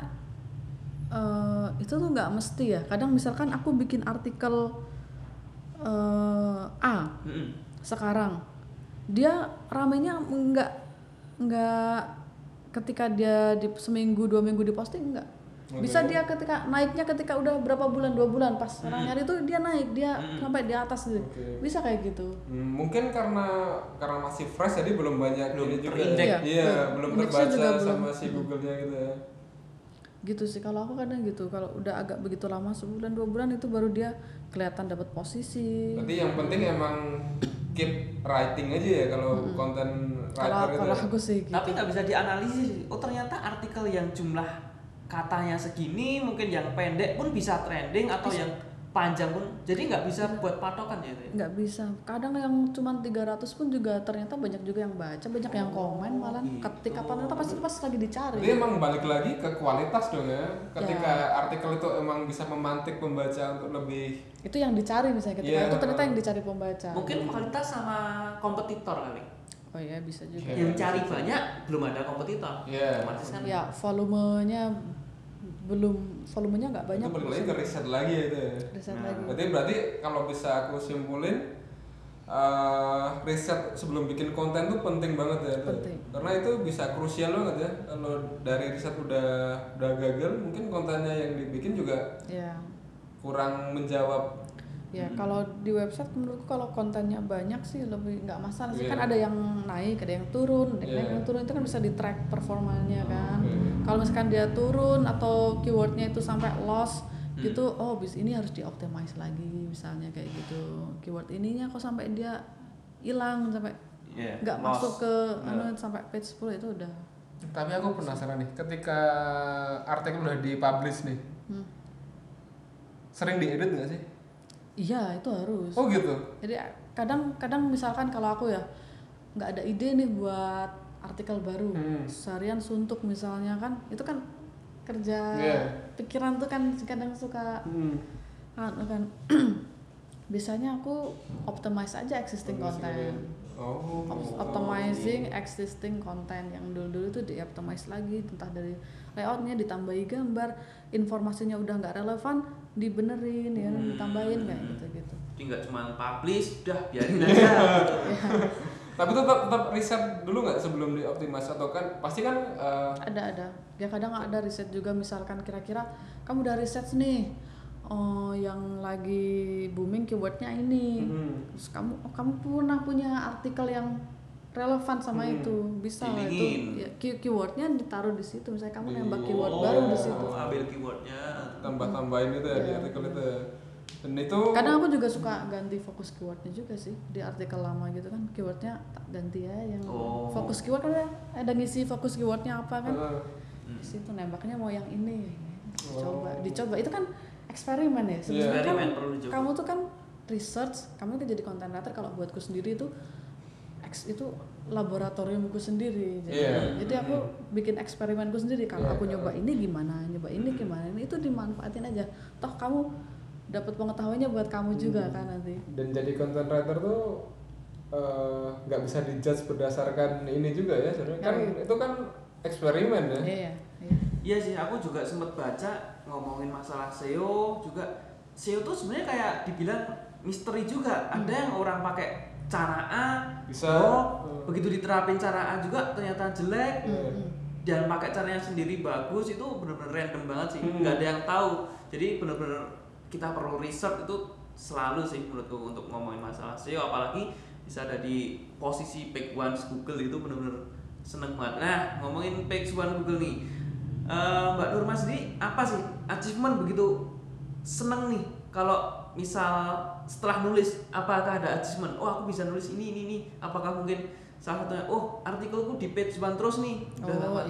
itu tuh nggak mesti ya. Kadang misalkan aku bikin artikel A sekarang, dia ramenya nggak ketika dia di seminggu 2 minggu diposting, enggak bisa. Dia ketika naiknya ketika udah berapa bulan, 2 bulan pas orang nyari itu dia naik, dia sampai di atas gitu. Bisa kayak gitu. Mungkin karena masih fresh jadi belum banyak ini juga ya. Iya, belum terbaca sama si Google-nya gitu ya. Gitu sih kalau aku kadang gitu, kalau udah agak begitu lama sebulan 2 bulan itu baru dia kelihatan dapat posisi. Berarti yang penting emang keep writing aja ya kalau konten writer itu. Aku sih gitu. Tapi nggak bisa dianalisis. Oh ternyata artikel yang jumlah katanya segini, mungkin yang pendek pun bisa trending atau bisa. Yang panjang pun. Jadi nggak bisa buat patokan ya. Nggak bisa. Kadang yang cuma 300 pun juga ternyata banyak juga yang baca, banyak yang komen malah. Gitu. Ketika ternyata pasti pas lagi dicari. Jadi emang balik lagi ke kualitas dong ya. Ketika artikel itu emang bisa memantik pembaca untuk lebih. Itu yang dicari misalnya ketika itu ternyata yang dicari pembaca. Mungkin kualitas sama kompetitor kali. Oh iya bisa juga. Yang cari banyak belum ada kompetitor. Otomatis kan. Ya volumenya nggak banyak. Itu balik lagi ke riset lagi ya itu. Riset lagi. Berarti kalau bisa aku simpulin riset sebelum bikin konten tuh penting banget ya. Penting. Karena itu bisa krusial banget ya. Kalau dari riset udah gagal, mungkin kontennya yang dibikin juga kurang menjawab. Kalau di website menurutku kalau kontennya banyak sih lebih nggak masalah sih. Kan ada yang naik, ada yang turun, naik turun itu kan bisa di track performanya kan. Kalau misalkan dia turun atau keywordnya itu sampai loss gitu, ini harus dioptimize lagi misalnya kayak gitu. Keyword ininya kok sampai dia hilang, sampai nggak masuk ke sampai page 10 itu udah. Tapi aku penasaran nih, ketika artikel udah dipublish nih, sering diedit nggak sih? Iya itu harus. Oh gitu. Jadi kadang misalkan kalau aku ya nggak ada ide nih buat artikel baru, seharian suntuk misalnya kan, itu kan kerja pikiran tuh kan kadang suka Biasanya aku optimize aja existing content. Optimizing existing content yang dulu-dulu tuh di-optimize lagi, entah dari layoutnya ditambahi gambar, informasinya udah nggak relevan dibenerin ya, ditambahin kayak gitu-gitu. Jadi nggak cuma publish, udah biarin aja. Tapi tetap riset dulu nggak sebelum dioptimis, atau kan pasti kan ada ya, kadang ada riset juga. Misalkan kira-kira kamu udah riset nih, oh, yang lagi booming keywordnya ini, terus kamu pernah punya artikel yang relevan sama itu, bisa lah itu ya, keywordnya ditaruh di situ. Misalnya kamu nembak keyword baru di situ, ambil keywordnya, tambah-tambahin itu ya di artikel itu. Dan itu kadang aku juga suka ganti fokus keywordnya juga sih di artikel lama gitu kan, keywordnya tak ganti ya yang fokus keyword kan ada ngisi fokus keywordnya apa kan, di situ nembaknya mau yang ini, dicoba itu kan eksperimen ya sebenarnya. Kan kamu tuh kan research, kamu kan jadi content writer. Kalau buatku sendiri itu laboratoriumku sendiri. Jadi aku bikin eksperimenku sendiri. Kalau aku nyoba ini gimana, nyoba ini gimana, itu dimanfaatin aja. Toh kamu dapat pengetahuannya buat kamu juga kan nanti. Dan jadi content writer tuh nggak bisa dijudge berdasarkan ini juga ya sebenarnya. Itu kan eksperimen ya. Iya sih, aku juga sempat baca ngomongin masalah SEO juga. SEO tuh sebenarnya kayak dibilang misteri juga. Ada yang orang pakai cara A, begitu diterapin cara A juga ternyata jelek, dan pakai caranya sendiri bagus. Itu benar-benar random banget sih, nggak ada yang tahu. Jadi benar-benar kita perlu riset itu selalu sih menurutku untuk ngomongin masalah SEO, apalagi bisa ada di posisi page one Google, itu benar-benar seneng banget. Nah, ngomongin page one Google nih, Mbak Nurma sendiri apa sih achievement begitu seneng nih kalau misal setelah nulis, apakah ada achievement? Oh, aku bisa nulis ini, apakah mungkin salah satunya, oh, artikelku di page 1 terus nih.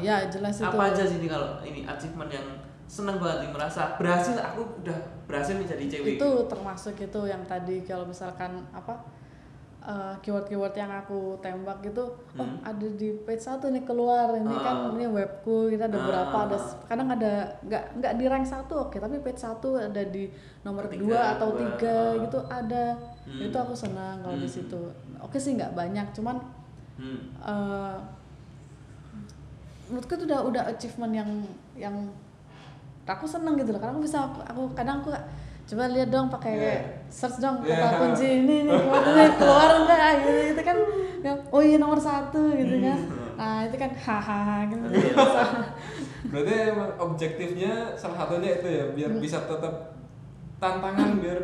Iya, jelas itu. Apa aja sih nih kalau ini achievement yang seneng banget nih, merasa berhasil, aku udah berhasil menjadi cewek. Itu termasuk itu yang tadi kalau misalkan apa keyword-keyword yang aku tembak gitu, oh, ada di page 1 nih keluar, ini kan ini webku, kita ada berapa, ada kadang ada nggak di rank 1, oke, tapi page 1 ada di nomor 2 atau 3 gitu ada. Itu aku senang kalau di situ. Oke sih, nggak banyak, cuman menurutku itu udah achievement yang aku senang gitu loh, karena aku bisa aku kadang coba lihat dong, pakai search dong kata kunci ini keluar enggak gitu kan, oh iya nomor 1 gitu kan, nah itu kan hahaha gitu. Berarti emang objektifnya salah satunya itu ya, biar bisa tetap tantangan, biar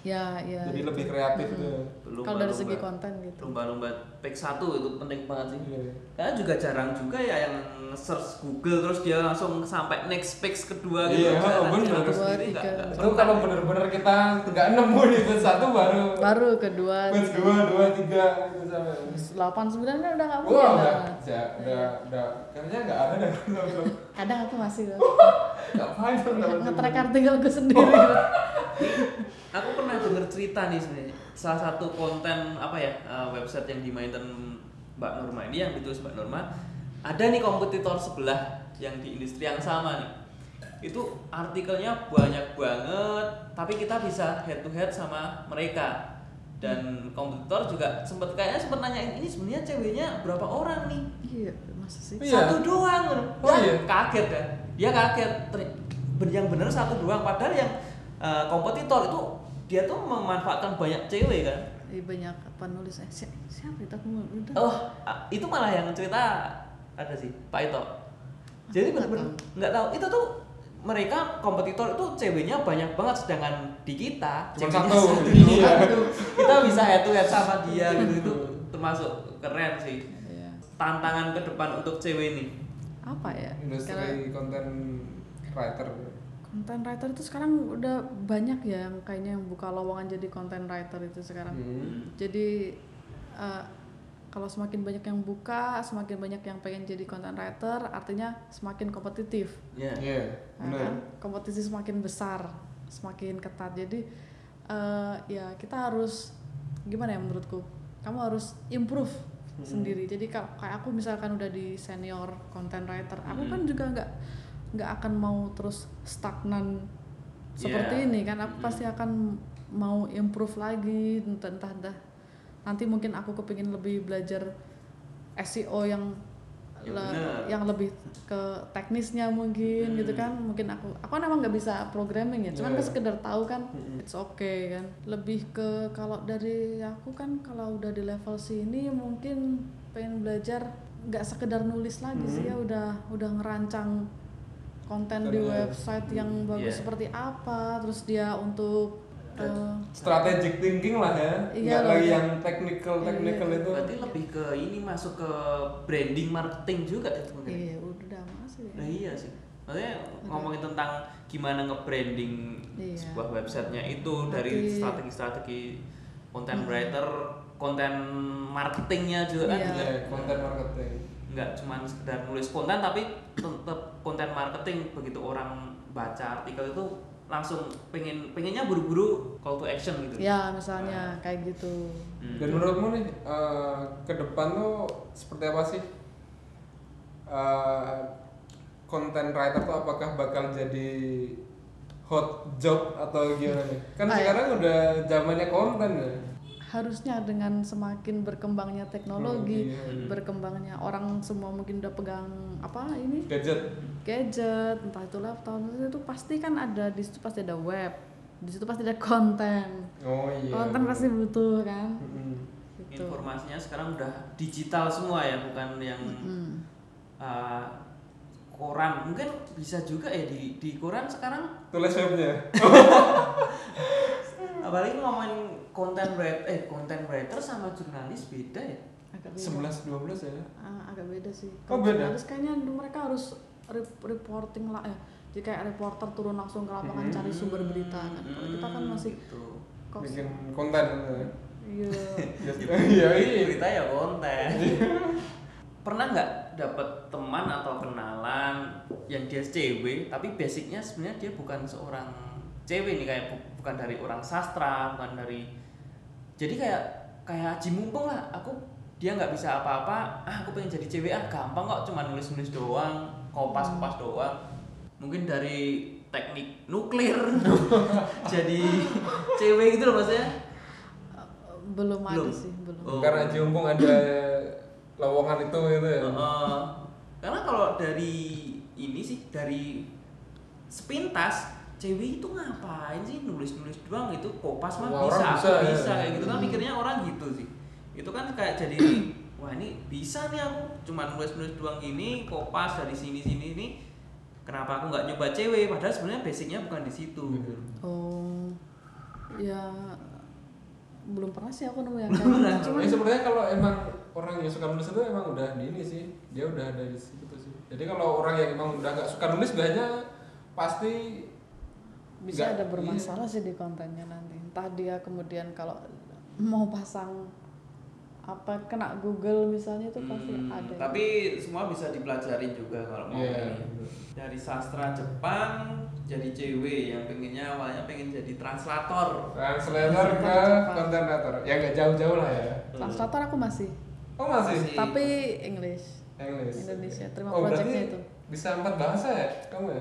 jadi lebih kreatif tuh. Kalau dari segi konten gitu, lomba-lomba tag 1 itu penting banget sih, karena juga jarang juga ya yang search Google terus dia langsung sampai next page kedua gitu. Bener, itu kalau bener-bener kita nggak nemu di page 1 baru kedua, page 2, 3 itu sampai 8, 9 kan udah nggak mungkin. Udah kayaknya nggak ada deh. Kadang aku masih nge-track artikel gue sendiri. Aku pernah denger cerita nih sebenarnya, salah satu konten apa ya, website yang dimainkan Mbak Nurma ini, yang ditulis Mbak Nurma, ada nih kompetitor sebelah yang di industri yang sama nih. Itu artikelnya banyak banget, tapi kita bisa head to head sama mereka. Dan kompetitor juga sempat nanyain, ini sebenarnya ceweknya berapa orang nih? Iya, masa sih? 1 doang. Kaget kan? Dia kaget. Yang bener 1 doang, padahal yang kompetitor itu dia tuh memanfaatkan banyak cewek kan? Banyak penulis. Siapa itu? Itu malah yang cerita ada sih, Pak Ito. Jadi benar-benar nggak tahu. Itu tuh mereka kompetitor itu ceweknya banyak banget, sedangkan di kita ceweknya satu. Kita bisa head to head sama dia gitu, itu termasuk keren sih. Tantangan ke depan untuk cewek ini apa ya? Industri content writer. Content writer itu sekarang udah banyak ya, kayaknya yang buka lowongan jadi content writer itu sekarang. Jadi kalau semakin banyak yang buka, semakin banyak yang pengen jadi content writer, artinya semakin kompetitif. Kompetisi semakin besar, semakin ketat. Jadi ya kita harus gimana ya, menurutku, kamu harus improve sendiri. Jadi kayak aku misalkan udah di senior content writer, aku kan juga nggak akan mau terus stagnan seperti ini kan, aku pasti akan mau improve lagi, entah nanti mungkin aku kepingin lebih belajar SEO yang lebih ke teknisnya mungkin gitu kan. Mungkin aku emang nggak bisa programming ya, cuman sekedar tahu kan, it's okay kan. Lebih ke kalau dari aku kan, kalau udah di level sini mungkin pengen belajar nggak sekedar nulis lagi sih ya, udah ngerancang konten di website yang bagus seperti apa, terus dia untuk strategic thinking lah ya, nggak lagi yang technical itu. Berarti lebih ke ini, masuk ke branding marketing juga itu mungkin. Iya udah masuk ya. Nah, iya sih, maksudnya ngomongin tentang gimana nge-branding sebuah websitenya itu dari strategi-strategi content writer, content marketingnya juga kan juga. Content marketing. Nggak cuma sekedar nulis konten, tapi tetap content marketing. Begitu orang baca artikel itu langsung pengennya buru-buru call to action gitu ya, misalnya kayak gitu. Dan menurutmu nih ke depan tuh seperti apa sih content writer tuh? Apakah bakal jadi hot job atau gimana nih? Kan sekarang udah zamannya konten ya, harusnya dengan semakin berkembangnya teknologi, berkembangnya orang semua mungkin udah pegang apa ini gadget, entah itu laptop, itu pasti kan ada di situ, pasti ada web, di situ pasti ada konten. Konten pasti butuh kan. Gitu. Informasinya sekarang udah digital semua ya, bukan yang koran. Mungkin bisa juga ya di koran sekarang tulis webnya. Apalagi ngomongin content writer sama jurnalis beda ya? Agak beda. 11-12 ya? Agak beda sih. Kalo beda? Jurnalis kayaknya mereka harus reporting lah ya. Jadi kayak reporter turun langsung ke lapangan cari sumber berita kan. Kalau kita kan masih bikin konten. Iya. Iya, berita ya konten. Pernah nggak dapat teman atau kenalan yang dia cewek, tapi basicnya sebenarnya dia bukan seorang cewek nih, kayak bukan dari orang sastra, jadi kayak Haji Mumpung lah, dia nggak bisa apa-apa, aku pengen jadi cewek, gampang kok, cuma nulis-nulis doang, kopas-kopas doang. Mungkin dari teknik nuklir jadi cewek gitu loh maksudnya. Belum. Ada sih, belum. Karena Haji Mumpung ada lowongan itu gitu ya. Karena kalau dari ini sih, dari sepintas, cewek itu ngapain sih nulis-nulis doang, itu kopas mah bisa kayak gitu kan, mikirnya orang gitu sih. Itu kan kayak jadi wah ini bisa nih, aku cuma nulis-nulis doang gini, kopas dari sini-sini ini, kenapa aku nggak nyoba cewek, padahal sebenarnya basicnya bukan di situ. Ya belum pernah sih aku nemu yang kayak gitu. Sebenarnya kalau emang orang yang suka nulis itu emang udah di ini sih, dia udah ada di situ sih. Jadi kalau orang yang emang udah nggak suka nulis, biasanya pasti bisa ada bermasalah sih di kontennya nanti. Entah dia kemudian kalau mau pasang apa kena Google misalnya, itu pasti ada. Tapi semua bisa dipelajari juga kalau mau. Dari sastra Jepang jadi cewek yang pengennya awalnya pengen jadi translator ke content writer. Ya enggak jauh-jauh lah ya. Translator aku masih. Oh masih. Tapi English. Indonesia. Terima projectnya itu. Bisa 4 bahasa ya kamu ya?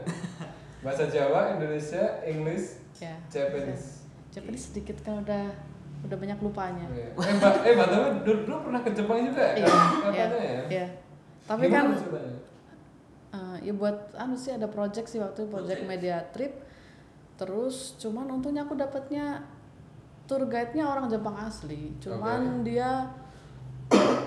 Bahasa Jawa, Indonesia, English, Japanese. Japanese sedikit kan udah banyak lupanya. Mbak dulu pernah ke Jepang juga ya? Katanya ya? Iya. Tapi gimana kan ya buat sih ada project sih waktu itu, project media trip. Terus cuman untungnya aku dapatnya tour guide-nya orang Jepang asli. Cuman dia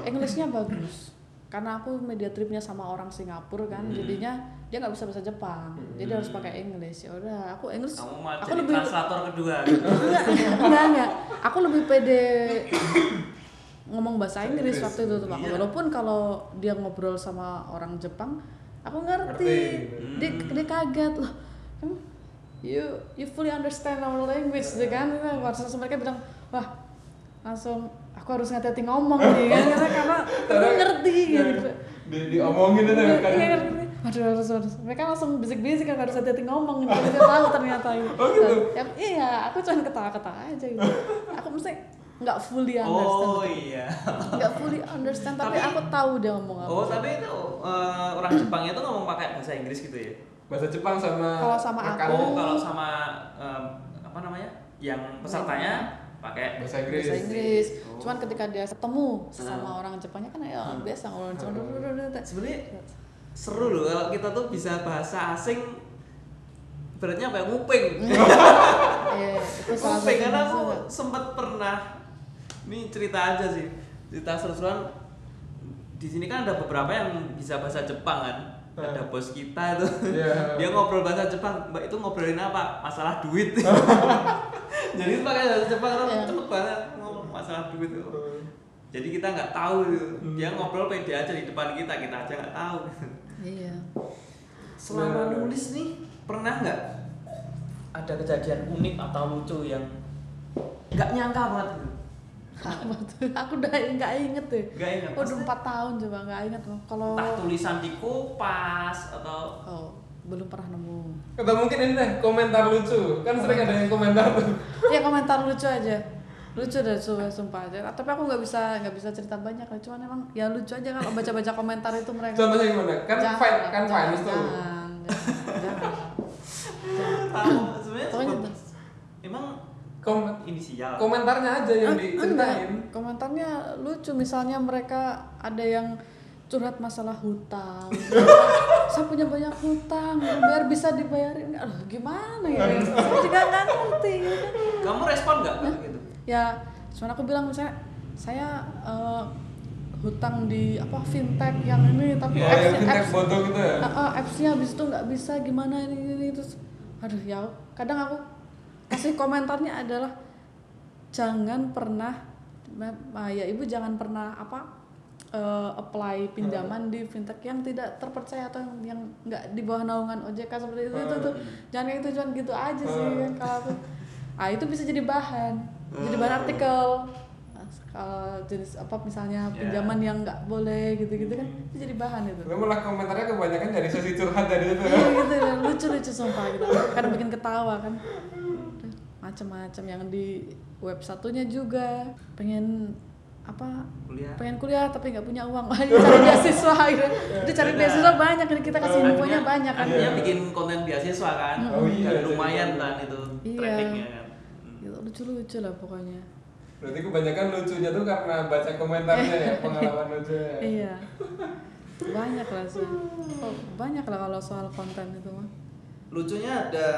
English-nya bagus. Karena aku media tripnya sama orang Singapura kan, jadinya dia nggak bisa bahasa Jepang, jadi harus pakai English. Yaudah, aku English. Kamu mau jadi translator kedua? Enggak. Aku lebih pede ngomong bahasa Inggris waktu itu tuh Pak. Walaupun kalau dia ngobrol sama orang Jepang, aku ngerti. Dia kaget loh. You fully understand our language, kan? Terus mereka bilang, wah langsung aku harus hati-hati ngomong nih kan, karena aku ngerti gitu. Diomongin itu kan. Iya ngerti. Harus. Mereka langsung bisik-bisik kan, harus hati-hati ngomong gitu. Dia tahu ternyata gitu. Oh gitu. Dan, iya, aku cuma ketawa-ketawa aja gitu. Aku mesti enggak fully understand. Oh iya. Enggak fully understand tapi aku tahu dia ngomong apa. Tapi itu orang Jepangnya tuh ngomong pakai bahasa Inggris gitu ya. bahasa Jepang sama kalau sama aku kalau sama apa namanya yang pesertanya pakai bahasa Inggris, Oh. Cuman ketika dia ketemu sama orang Jepangnya kan ya biasa orang Jepang sebenarnya seru loh kalau kita tuh bisa bahasa asing beratnya apa ya nguping nguping karena aku sempat pernah ini cerita aja sih cerita seru-seruan di sini kan ada beberapa yang bisa bahasa Jepang kan ada bos kita tuh dia ngobrol bahasa Jepang mbak itu ngobrolin apa masalah duit jadi pakai bahasa Jepang kan cepet banget ngomong masalah duit jadi kita nggak tahu dia ngobrol pede aja di depan kita aja nggak tahu selama nulis nih pernah nggak ada kejadian unik atau lucu yang nggak nyangka banget aku udah nggak inget deh udah 4 tahun coba nggak inget loh kalau tulisan dikupas atau belum pernah nemu atau mungkin ini deh komentar lucu kan sering ada yang komentar tuh ya komentar lucu aja lucu deh sumpah aja tapi aku nggak bisa cerita banyak lah cuman emang ya lucu aja kalau baca komentar itu mereka contohnya gimana kan finance tuh jangan sebenarnya emang inisial komentarnya aja yang diceritain komentarnya lucu misalnya mereka ada yang curhat masalah hutang saya punya banyak hutang biar bisa dibayarin aduh gimana ya saya juga nggak ngerti kamu respon nggak gitu ya cuman aku bilang misalnya saya hutang di apa fintech yang ini tapi apps-nya habis itu nggak bisa gimana ini terus aduh ya kadang aku kasih komentarnya adalah jangan pernah ya ibu jangan pernah apply pinjaman di fintech yang tidak terpercaya atau yang nggak di bawah naungan OJK seperti itu tuh jangan kayak itu cuman gitu aja sih kan kalau aku itu bisa jadi bahan artikel kalau jenis apa misalnya pinjaman yang nggak boleh gitu-gitu kan itu jadi bahan itu. Lu malah komentarnya kebanyakan dari sesi curhat dari itu. Iya gitu lucu-lucu sumpah gitu karena bikin ketawa kan. Macam-macam yang di web satunya juga pengen apa kuliah tapi nggak punya uang jadi cari beasiswa gitu jadi cari beasiswa banyak jadi kita kasih infonya banyak kan dia bikin konten beasiswa kan lumayan kan itu trackingnya kan gitu, lucu-lucu lah pokoknya berarti kebanyakan lucunya tuh karena baca komentarnya ya pengalaman lucunya iya banyak lah sih banyak lah kalau soal konten itu mah lucunya ada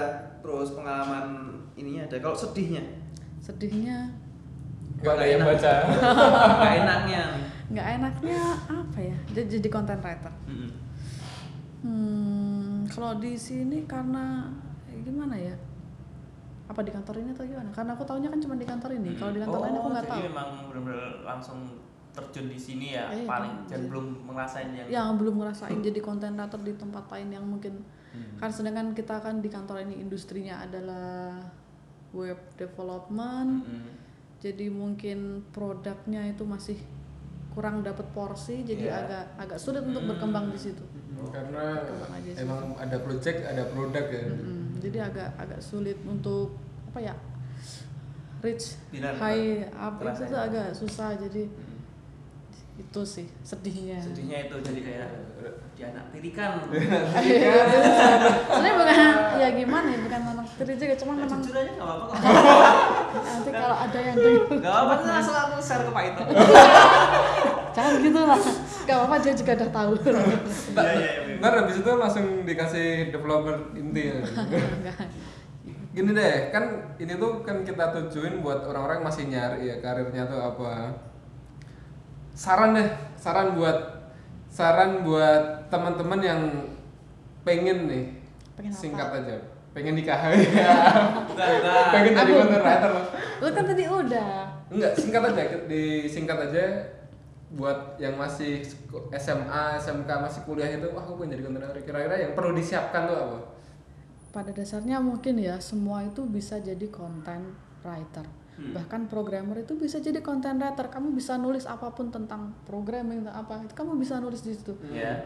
terus pengalaman ininya ada kalau sedihnya nggak enaknya apa ya jadi content writer kalau di sini karena gimana ya apa di kantor ini atau gimana karena aku taunya kan cuma di kantor ini kalau di kantor lain aku nggak tahu jadi memang benar-benar langsung terjun di sini ya paling dan belum ngerasain yang belum ngerasain jadi content writer di tempat lain yang mungkin kan sedangkan kita kan di kantor ini industrinya adalah web development jadi mungkin produknya itu masih kurang dapat porsi jadi agak sulit untuk berkembang di situ karena emang ada project ada produk ya jadi agak sulit untuk apa ya reach high up itu agak susah jadi itu sih sedihnya itu jadi kayak dianak tirikan sebenarnya bukan ya gimana ya bukan anak tiri juga cuma memang jujur aja nggak apa-apa nanti kalau ada yang dengar nggak apa-apa nanti langsung aku share ke Pak Ito jangan gitu lah nggak apa-apa dia juga udah tahu ntar habis itu langsung dikasih developer inti gini deh kan ini tuh kan kita tujuin buat orang-orang masih nyari ya karirnya tuh apa saran buat teman-teman yang pengen singkat apa? Aja pengen nikah bukan pengen jadi content writer lu kan tadi udah enggak singkat aja buat yang masih SMA SMK masih kuliah itu wah aku pengen jadi content writer kira-kira yang perlu disiapkan tuh apa pada dasarnya mungkin ya semua itu bisa jadi content writer. Bahkan programmer itu bisa jadi content writer. Kamu bisa nulis apapun tentang programming atau apa, itu kamu bisa nulis di situ.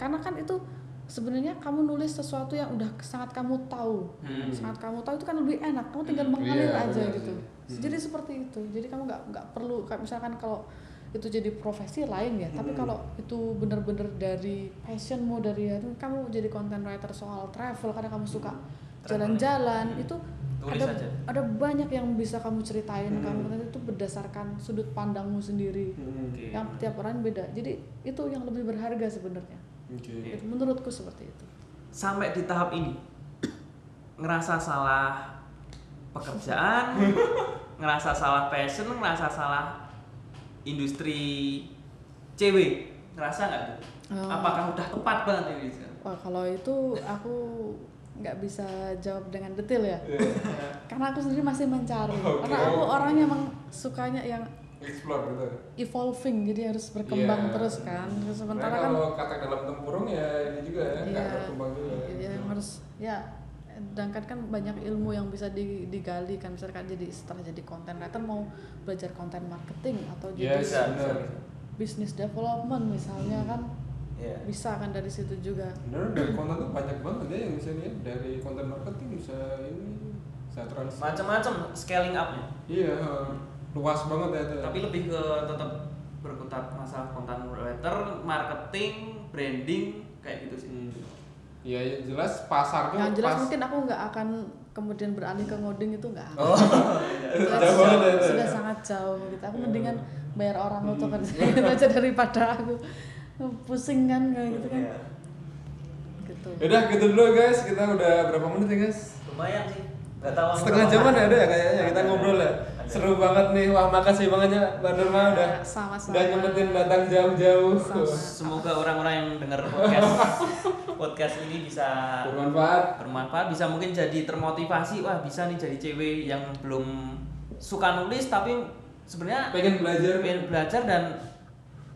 Karena kan itu sebenarnya kamu nulis sesuatu yang udah sangat kamu tahu. Sangat kamu tahu itu kan lebih enak. Kamu tinggal mengalir aja gitu. Jadi seperti itu. Jadi kamu nggak perlu kayak misalkan kalau itu jadi profesi lain ya. Tapi kalau itu bener-bener dari passionmu, dari kamu jadi content writer soal travel karena kamu suka jalan-jalan, itu ada banyak yang bisa kamu ceritain. Kamu itu berdasarkan sudut pandangmu sendiri, yang tiap orang beda. Jadi itu yang lebih berharga sebenarnya. Itu menurutku seperti itu. Sampai di tahap ini ngerasa salah pekerjaan, ngerasa salah passion, ngerasa salah industri cewek, ngerasa nggak tuh? Apakah udah tepat banget ini? Wah, kalau itu aku nggak bisa jawab dengan detail ya, karena aku sendiri masih mencari. Karena aku orangnya emang sukanya yang explore gitu, evolving, jadi harus berkembang terus kan. Terus sementara kalau kan, kata dalam tempurung ya ini juga ya, nggak berkembang juga. Iya, harus ya. Sedangkan kan banyak ilmu yang bisa digali kan, misalkan jadi setelah jadi content writer mau belajar content marketing atau jadi business development misalnya kan, bisa kan dari situ juga. Bener, dari konten tuh banyak banget ya yang bisa lihat, dari content marketing bisa ini, bisa transfer macam-macam scaling upnya. Iya, luas banget ya itu. Tapi lebih ke tetap berkutat masalah content writer, marketing, branding kayak gitu sih. Ya, ya jelas pasarnya. Yang jelas pas, mungkin aku nggak akan kemudian beralih ke ngoding, itu nggak akan. Sudah sangat jauh gitu. Aku mendingan bayar orang untuk kerjain itu aja daripada aku pusing kan kayak gitu kan. Gitu. Yaudah gitu dulu guys, kita udah berapa menit ya guys? Lumayan sih. Gak tahu setengah jaman ada ya kayaknya kita ngobrol ya. Seru banget nih, wah makasih banget ya Mbak Nurma udah nyempetin datang jauh-jauh. Semoga orang-orang yang dengar podcast ini bisa bermanfaat, bisa mungkin jadi termotivasi. Wah bisa nih jadi cewek yang belum suka nulis tapi sebenarnya pengen belajar dan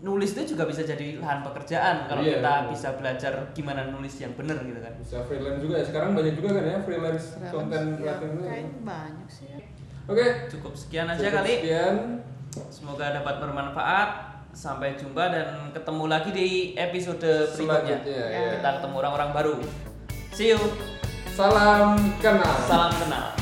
nulis itu juga bisa jadi lahan pekerjaan kalau kita bisa belajar gimana nulis yang benar gitu kan. Bisa freelance juga ya, sekarang banyak juga kan ya freelance konten kreatifnya. Kayaknya banyak sih ya. Oke, cukup sekian aja kali. Semoga dapat bermanfaat. Sampai jumpa dan ketemu lagi di episode berikutnya. Kita ketemu orang-orang baru. See you. Salam kenal.